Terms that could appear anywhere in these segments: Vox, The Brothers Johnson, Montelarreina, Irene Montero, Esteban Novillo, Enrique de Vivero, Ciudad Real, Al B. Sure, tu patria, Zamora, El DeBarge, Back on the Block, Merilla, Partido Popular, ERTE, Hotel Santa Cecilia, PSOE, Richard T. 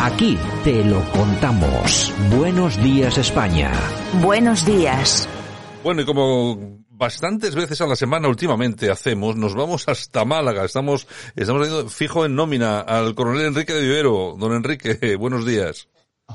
Aquí te lo contamos. Buenos días, España. Buenos días. Bueno, y como bastantes veces a la semana últimamente hacemos, nos vamos hasta Málaga. Estamos yendo fijo en nómina al coronel Enrique de Vivero. Don Enrique, buenos días.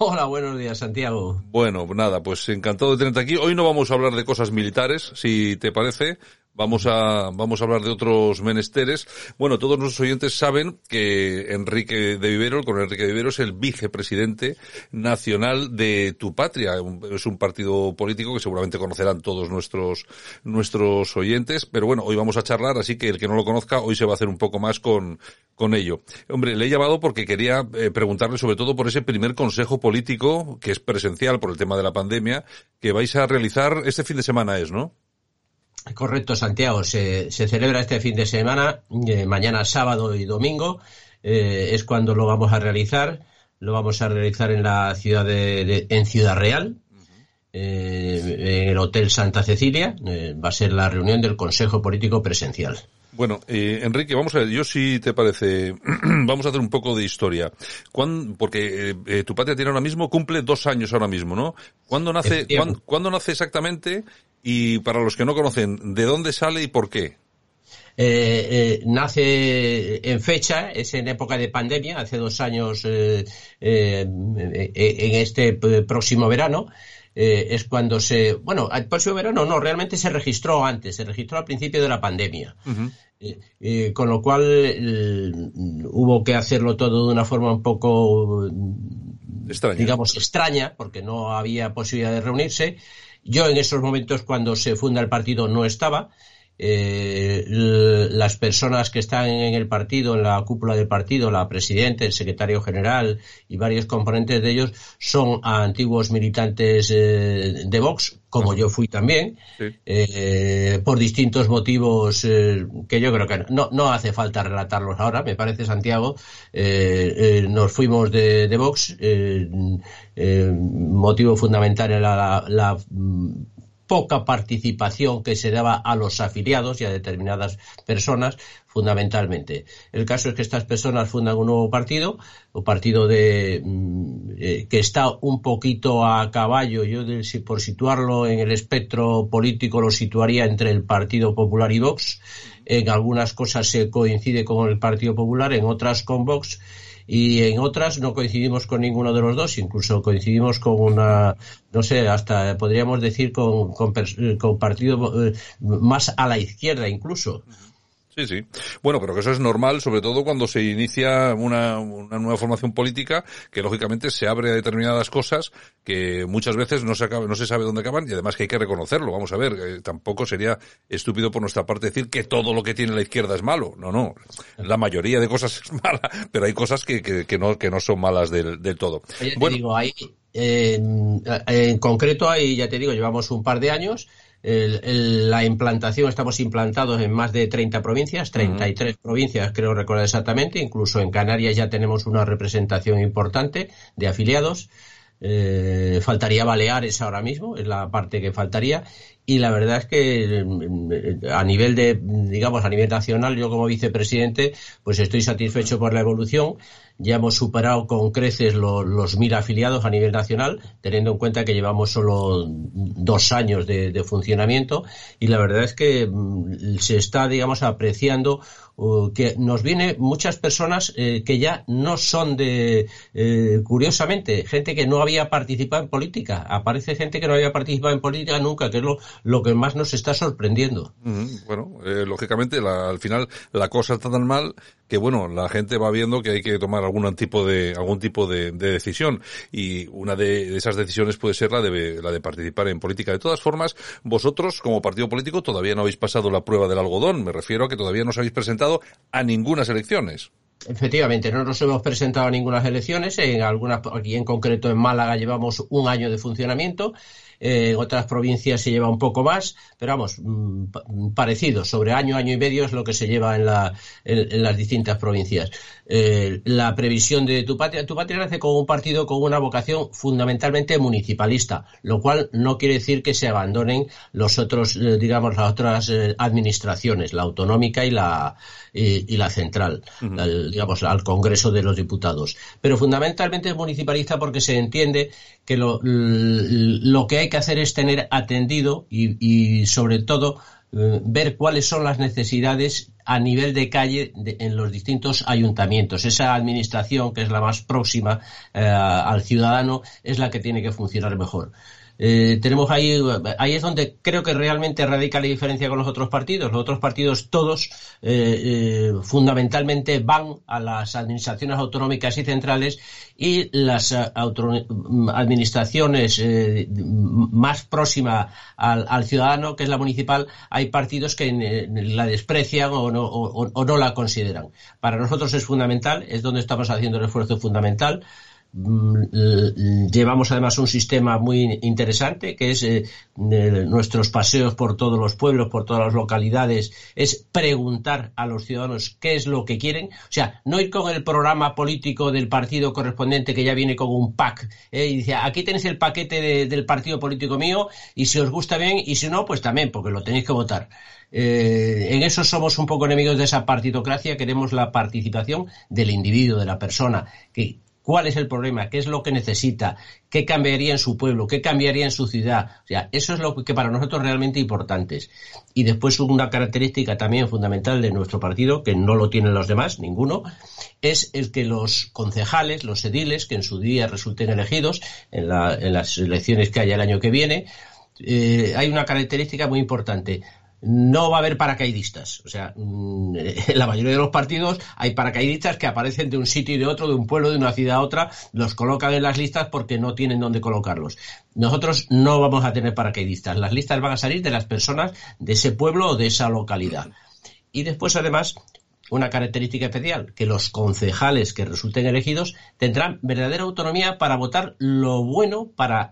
Hola, buenos días, Santiago. Bueno, nada, pues encantado de tenerte aquí. Hoy no vamos a hablar de cosas militares, si te parece. Vamos a hablar de otros menesteres. Bueno, todos nuestros oyentes saben que Enrique de Vivero, el coronel Enrique de Vivero, es el vicepresidente nacional de Tu Patria. Es un partido político que seguramente conocerán todos nuestros oyentes. Pero bueno, hoy vamos a charlar, así que el que no lo conozca, hoy se va a hacer un poco más con ello. Hombre, le he llamado porque quería preguntarle sobre todo por ese primer consejo político, que es presencial por el tema de la pandemia, que vais a realizar este fin de semana, ¿no? Correcto, Santiago. Se celebra este fin de semana, mañana sábado y domingo, es cuando lo vamos a realizar. Lo vamos a realizar en la ciudad en Ciudad Real, en el Hotel Santa Cecilia. Va a ser la reunión del Consejo Político Presencial. Bueno, Enrique, vamos a ver, yo si te parece, vamos a hacer un poco de historia. Porque Tu Patria tiene ahora mismo, cumple 2 años ahora mismo, ¿no? ¿Cuándo nace exactamente? Y para los que no conocen, ¿de dónde sale y por qué? Nace en fecha, es en época de pandemia, hace 2 años, en este próximo verano. Es cuando el próximo verano no, realmente se registró al principio de la pandemia. Uh-huh. Con lo cual hubo que hacerlo todo de una forma un poco extraña, digamos extraña, porque no había posibilidad de reunirse. Yo en esos momentos, cuando se funda el partido, no estaba. Las personas que están en el partido, en la cúpula del partido, la presidenta, el secretario general y varios componentes de ellos, son antiguos militantes de Vox, como yo fui también, sí. Por distintos motivos que yo creo que no hace falta relatarlos ahora, me parece, Santiago. Nos fuimos de Vox, motivo fundamental era la poca participación que se daba a los afiliados y a determinadas personas, fundamentalmente. El caso es que estas personas fundan un nuevo partido, un partido que está un poquito a caballo. Yo, por situarlo en el espectro político, lo situaría entre el Partido Popular y Vox. En algunas cosas se coincide con el Partido Popular, en otras con Vox, y en otras no coincidimos con ninguno de los dos, incluso coincidimos con una, no sé, hasta podríamos decir con partidos más a la izquierda incluso. Sí, sí. Bueno, pero que eso es normal, sobre todo cuando se inicia una nueva formación política, que lógicamente se abre a determinadas cosas que muchas veces no se sabe dónde acaban, y además que hay que reconocerlo. Vamos a ver, tampoco sería estúpido por nuestra parte decir que todo lo que tiene la izquierda es malo. No. La mayoría de cosas es mala, pero hay cosas que no son malas del todo. Yo te digo, ahí, en concreto, ahí ya te digo, llevamos un par de años. La implantación, estamos implantados en más de 30 provincias, 33 provincias creo recordar exactamente, incluso en Canarias ya tenemos una representación importante de afiliados. Faltaría Baleares ahora mismo, es la parte que faltaría, y la verdad es que a nivel nacional, yo como vicepresidente, pues estoy satisfecho por la evolución. Ya hemos superado con creces los 1.000 afiliados a nivel nacional, teniendo en cuenta que llevamos solo 2 años de funcionamiento, y la verdad es que se está, digamos, apreciando que nos viene muchas personas que ya no son curiosamente, gente que no había participado en política. Aparece gente que no había participado en política nunca, que es lo que más nos está sorprendiendo. Bueno, lógicamente al final la cosa está tan mal que bueno, la gente va viendo que hay que tomar algún tipo de decisión, y una de esas decisiones puede ser la de participar en política. De todas formas, vosotros como partido político todavía no habéis pasado la prueba del algodón, me refiero a que todavía no os habéis presentado a ninguna elecciones. Efectivamente, no nos hemos presentado a ninguna elecciones, en algunas, aquí en concreto en Málaga llevamos un año de funcionamiento, en otras provincias se lleva un poco más, pero vamos, parecido, sobre año, año y medio es lo que se lleva en las distintas provincias. La previsión de Tu Patria nace como un partido con una vocación fundamentalmente municipalista, lo cual no quiere decir que se abandonen los otros, digamos, las otras administraciones, la autonómica y la central, uh-huh. Digamos, al Congreso de los Diputados. Pero fundamentalmente es municipalista porque se entiende que lo que hay que hacer es tener atendido y sobre todo, ver cuáles son las necesidades a nivel de calle en los distintos ayuntamientos. Esa administración, que es la más próxima al ciudadano, es la que tiene que funcionar mejor. Tenemos ahí es donde creo que realmente radica la diferencia con los otros partidos. Los otros partidos todos fundamentalmente van a las administraciones autonómicas y centrales, y las administraciones más próximas al ciudadano, que es la municipal, hay partidos que la desprecian o no la consideran. Para nosotros es fundamental, es donde estamos haciendo el esfuerzo fundamental. Llevamos además un sistema muy interesante, que es nuestros paseos por todos los pueblos, por todas las localidades, es preguntar a los ciudadanos qué es lo que quieren, o sea, no ir con el programa político del partido correspondiente, que ya viene con un pack, y dice, aquí tenéis el paquete del partido político mío, y si os gusta bien, y si no, pues también, porque lo tenéis que votar. En eso somos un poco enemigos de esa partidocracia, queremos la participación del individuo, de la persona, que ¿cuál es el problema? ¿Qué es lo que necesita? ¿Qué cambiaría en su pueblo? ¿Qué cambiaría en su ciudad? O sea, eso es lo que para nosotros realmente importante es. Y después una característica también fundamental de nuestro partido, que no lo tienen los demás, ninguno, es el que los concejales, los ediles, que en su día resulten elegidos en las elecciones que haya el año que viene, hay una característica muy importante. No va a haber paracaidistas, o sea, en la mayoría de los partidos hay paracaidistas que aparecen de un sitio y de otro, de un pueblo, de una ciudad a otra, los colocan en las listas porque no tienen dónde colocarlos. Nosotros no vamos a tener paracaidistas, las listas van a salir de las personas de ese pueblo o de esa localidad. Y después, además, una característica especial, que los concejales que resulten elegidos tendrán verdadera autonomía para votar lo bueno para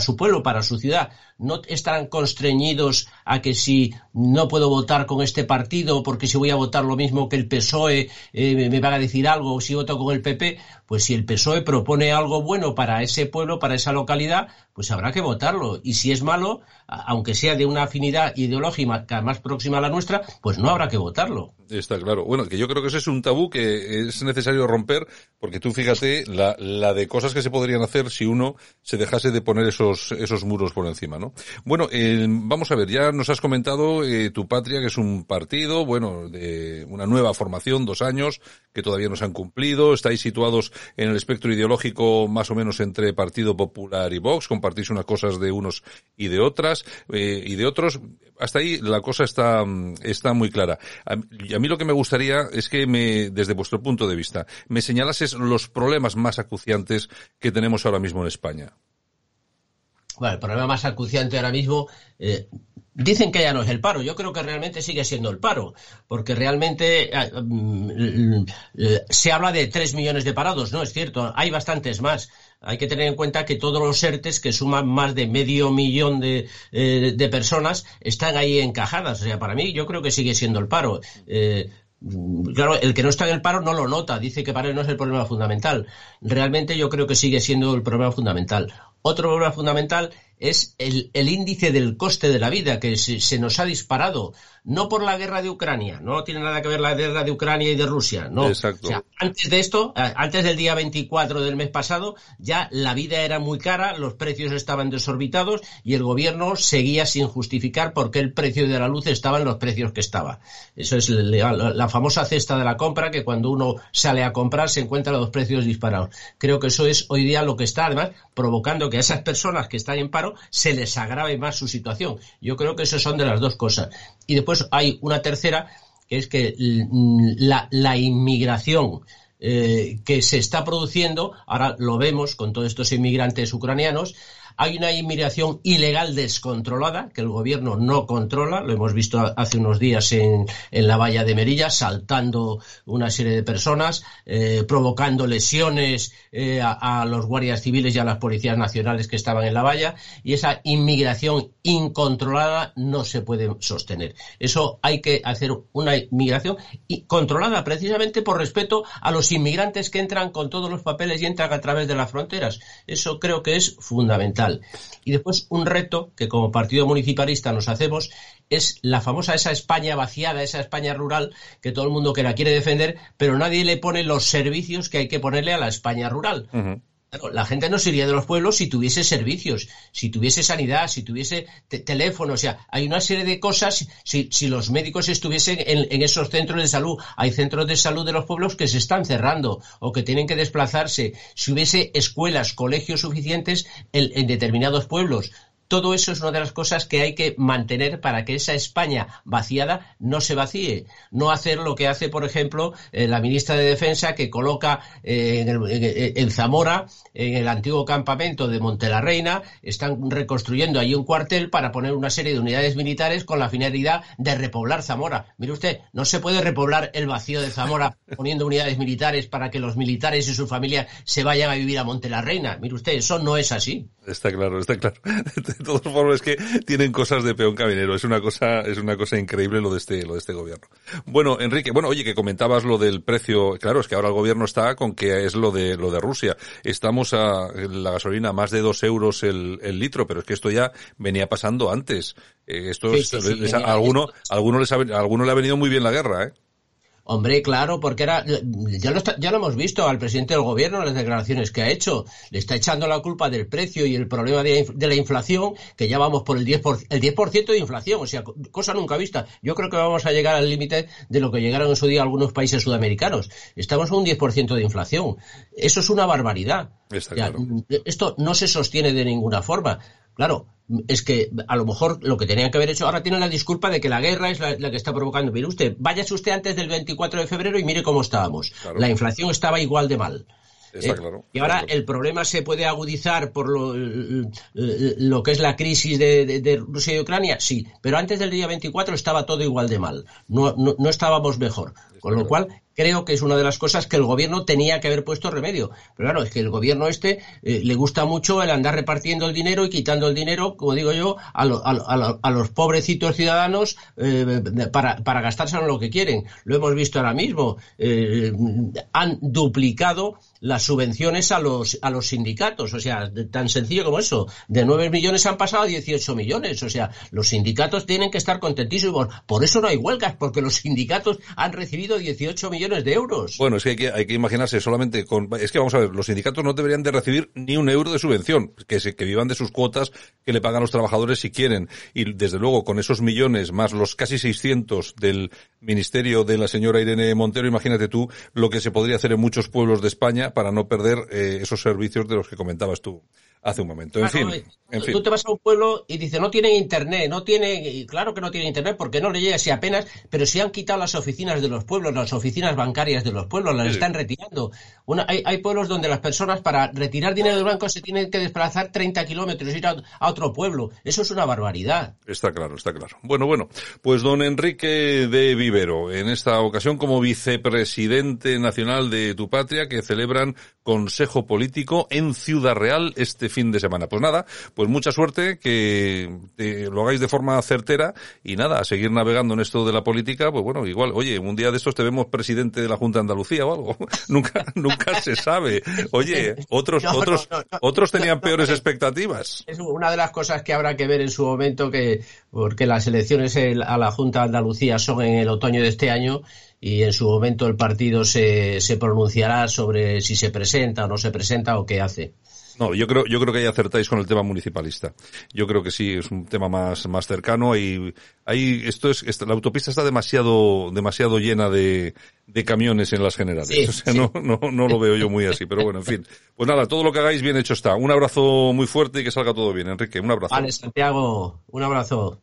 su pueblo, para su ciudad. No estarán constreñidos a que si no puedo votar con este partido, porque si voy a votar lo mismo que el PSOE me van a decir algo, o si voto con el PP, pues si el PSOE propone algo bueno para ese pueblo, para esa localidad, pues habrá que votarlo. Y si es malo, aunque sea de una afinidad ideológica más próxima a la nuestra, pues no habrá que votarlo. Está claro. Bueno, que yo creo que ese es un tabú que es necesario romper, porque tú fíjate la de cosas que se podrían hacer si uno se dejase de poner esos muros por encima, ¿no? Bueno, vamos a ver, ya nos has comentado Tu Patria, que es un partido, bueno, de una nueva formación, 2 años, que todavía no se han cumplido, estáis situados en el espectro ideológico más o menos entre Partido Popular y Vox, compartís unas cosas de unos y de otras, y de otros. Hasta ahí la cosa está muy clara. A mí lo que me gustaría es que desde vuestro punto de vista, me señalases los problemas más acuciantes que tenemos ahora mismo en España. Bueno, el problema más acuciante ahora mismo, dicen que ya no es el paro. Yo creo que realmente sigue siendo el paro, porque realmente se habla de 3 millones de parados, ¿no? Es cierto, hay bastantes más. Hay que tener en cuenta que todos los ERTEs, que suman más de 500.000 de personas, están ahí encajadas. O sea, para mí, yo creo que sigue siendo el paro. Claro, el que no está en el paro no lo nota, dice que para él no es el problema fundamental. Realmente yo creo que sigue siendo el problema fundamental. Otro problema fundamental es el índice del coste de la vida, que se nos ha disparado, no por la guerra de Ucrania, no tiene nada que ver la guerra de Ucrania y de Rusia, no. Exacto. O sea, antes de esto, antes del día 24 del mes pasado, ya la vida era muy cara, los precios estaban desorbitados y el gobierno seguía sin justificar por qué el precio de la luz estaba en los precios que estaba. Eso es la famosa cesta de la compra, que cuando uno sale a comprar se encuentra los precios disparados. Creo que eso es hoy día lo que está además provocando que a esas personas que están en paro se les agrave más su situación. Yo creo que eso son de las dos cosas. Y después hay una tercera, que es que la inmigración que se está produciendo, ahora lo vemos con todos estos inmigrantes ucranianos, Hay una inmigración ilegal descontrolada que el gobierno no controla. Lo hemos visto hace unos días en la valla de Merilla, saltando una serie de personas, provocando lesiones a los guardias civiles y a las policías nacionales que estaban en la valla. Y esa inmigración incontrolada no se puede sostener. Eso hay que hacer una inmigración controlada, precisamente por respeto a los inmigrantes que entran con todos los papeles y entran a través de las fronteras. Eso creo que es fundamental. Y después un reto que como partido municipalista nos hacemos es la famosa esa España vaciada, esa España rural que todo el mundo que la quiere defender, pero nadie le pone los servicios que hay que ponerle a la España rural. Uh-huh. Claro, la gente no se iría de los pueblos si tuviese servicios, si tuviese sanidad, si tuviese teléfono. O sea, hay una serie de cosas. Si los médicos estuviesen en esos centros de salud, hay centros de salud de los pueblos que se están cerrando o que tienen que desplazarse. Si hubiese escuelas, colegios suficientes en determinados pueblos. Todo eso es una de las cosas que hay que mantener para que esa España vaciada no se vacíe. No hacer lo que hace, por ejemplo, la ministra de Defensa, que coloca en Zamora, en el antiguo campamento de Montelarreina, están reconstruyendo ahí un cuartel para poner una serie de unidades militares con la finalidad de repoblar Zamora. Mire usted, no se puede repoblar el vacío de Zamora poniendo unidades militares para que los militares y sus familias se vayan a vivir a Montelarreina. Mire usted, eso no es así. Está claro, está claro. De todas formas, es que tienen cosas de peón caminero. Es una cosa increíble lo de este gobierno. Bueno, Enrique, oye, que comentabas lo del precio. Claro, es que ahora el gobierno está con que es lo de Rusia. Estamos a la gasolina a más de 2 euros el litro, pero es que esto ya venía pasando antes. A alguno le ha venido muy bien la guerra, ¿eh? Hombre, claro, porque era ya lo hemos visto al presidente del gobierno en las declaraciones que ha hecho. Le está echando la culpa del precio y el problema de la inflación, que ya vamos por el 10% de inflación, o sea, cosa nunca vista. Yo creo que vamos a llegar al límite de lo que llegaron en su día algunos países sudamericanos. Estamos a un 10% de inflación. Eso es una barbaridad. Claro. Esto no se sostiene de ninguna forma. Claro, es que a lo mejor lo que tenían que haber hecho, ahora tienen la disculpa de que la guerra es la que está provocando. Mire usted, váyase usted antes del 24 de febrero y mire cómo estábamos. Claro. La inflación estaba igual de mal. Está claro. Y ahora el problema se puede agudizar por lo que es la crisis de Rusia y Ucrania, sí, pero antes del día 24 estaba todo igual de mal, no estábamos mejor, con lo cual creo que es una de las cosas que el gobierno tenía que haber puesto remedio, pero claro, es que el gobierno le gusta mucho el andar repartiendo el dinero y quitando el dinero, como digo yo, a los pobrecitos ciudadanos para gastárselo en lo que quieren. Lo hemos visto ahora mismo, han duplicado las subvenciones a los sindicatos, o sea, tan sencillo como eso. De 9 millones han pasado a 18 millones, o sea, los sindicatos tienen que estar contentísimos. Por eso no hay huelgas, porque los sindicatos han recibido 18 millones de euros. Bueno, es que hay que imaginarse solamente es que vamos a ver, los sindicatos no deberían de recibir ni un euro de subvención, que vivan de sus cuotas que le pagan los trabajadores si quieren. Y desde luego, con esos millones más los casi 600 del ministerio de la señora Irene Montero, imagínate tú lo que se podría hacer en muchos pueblos de España para no perder esos servicios de los que comentabas tú hace un momento. En fin. Tú te vas a un pueblo y dices, no tienen internet, claro que no tienen internet, porque no le llega si apenas, pero si han quitado las oficinas de los pueblos, las oficinas bancarias de los pueblos, las están retirando. Hay pueblos donde las personas para retirar dinero del banco se tienen que desplazar 30 kilómetros, ir a otro pueblo. Eso es una barbaridad. Está claro, está claro. Bueno, pues don Enrique de Vivero, en esta ocasión como vicepresidente nacional de Tu Patria, que celebran Consejo Político en Ciudad Real este fin de semana. Pues nada, pues mucha suerte, que lo hagáis de forma certera y nada, a seguir navegando en esto de la política, pues bueno, igual, oye, un día de estos te vemos presidente de la Junta de Andalucía o algo. nunca se sabe. Oye, otros tenían peores expectativas. Es una de las cosas que habrá que ver en su momento, porque las elecciones a la Junta de Andalucía son en el otoño de este año. Y en su momento el partido se pronunciará sobre si se presenta o no se presenta o qué hace. No, yo creo que ahí acertáis con el tema municipalista. Yo creo que sí, es un tema más cercano y la autopista está demasiado llena de camiones en las generales. Sí, o sea, sí. No lo veo yo muy así, pero bueno, en fin. Pues nada, todo lo que hagáis bien hecho está. Un abrazo muy fuerte y que salga todo bien, Enrique. Un abrazo. Vale, Santiago, un abrazo.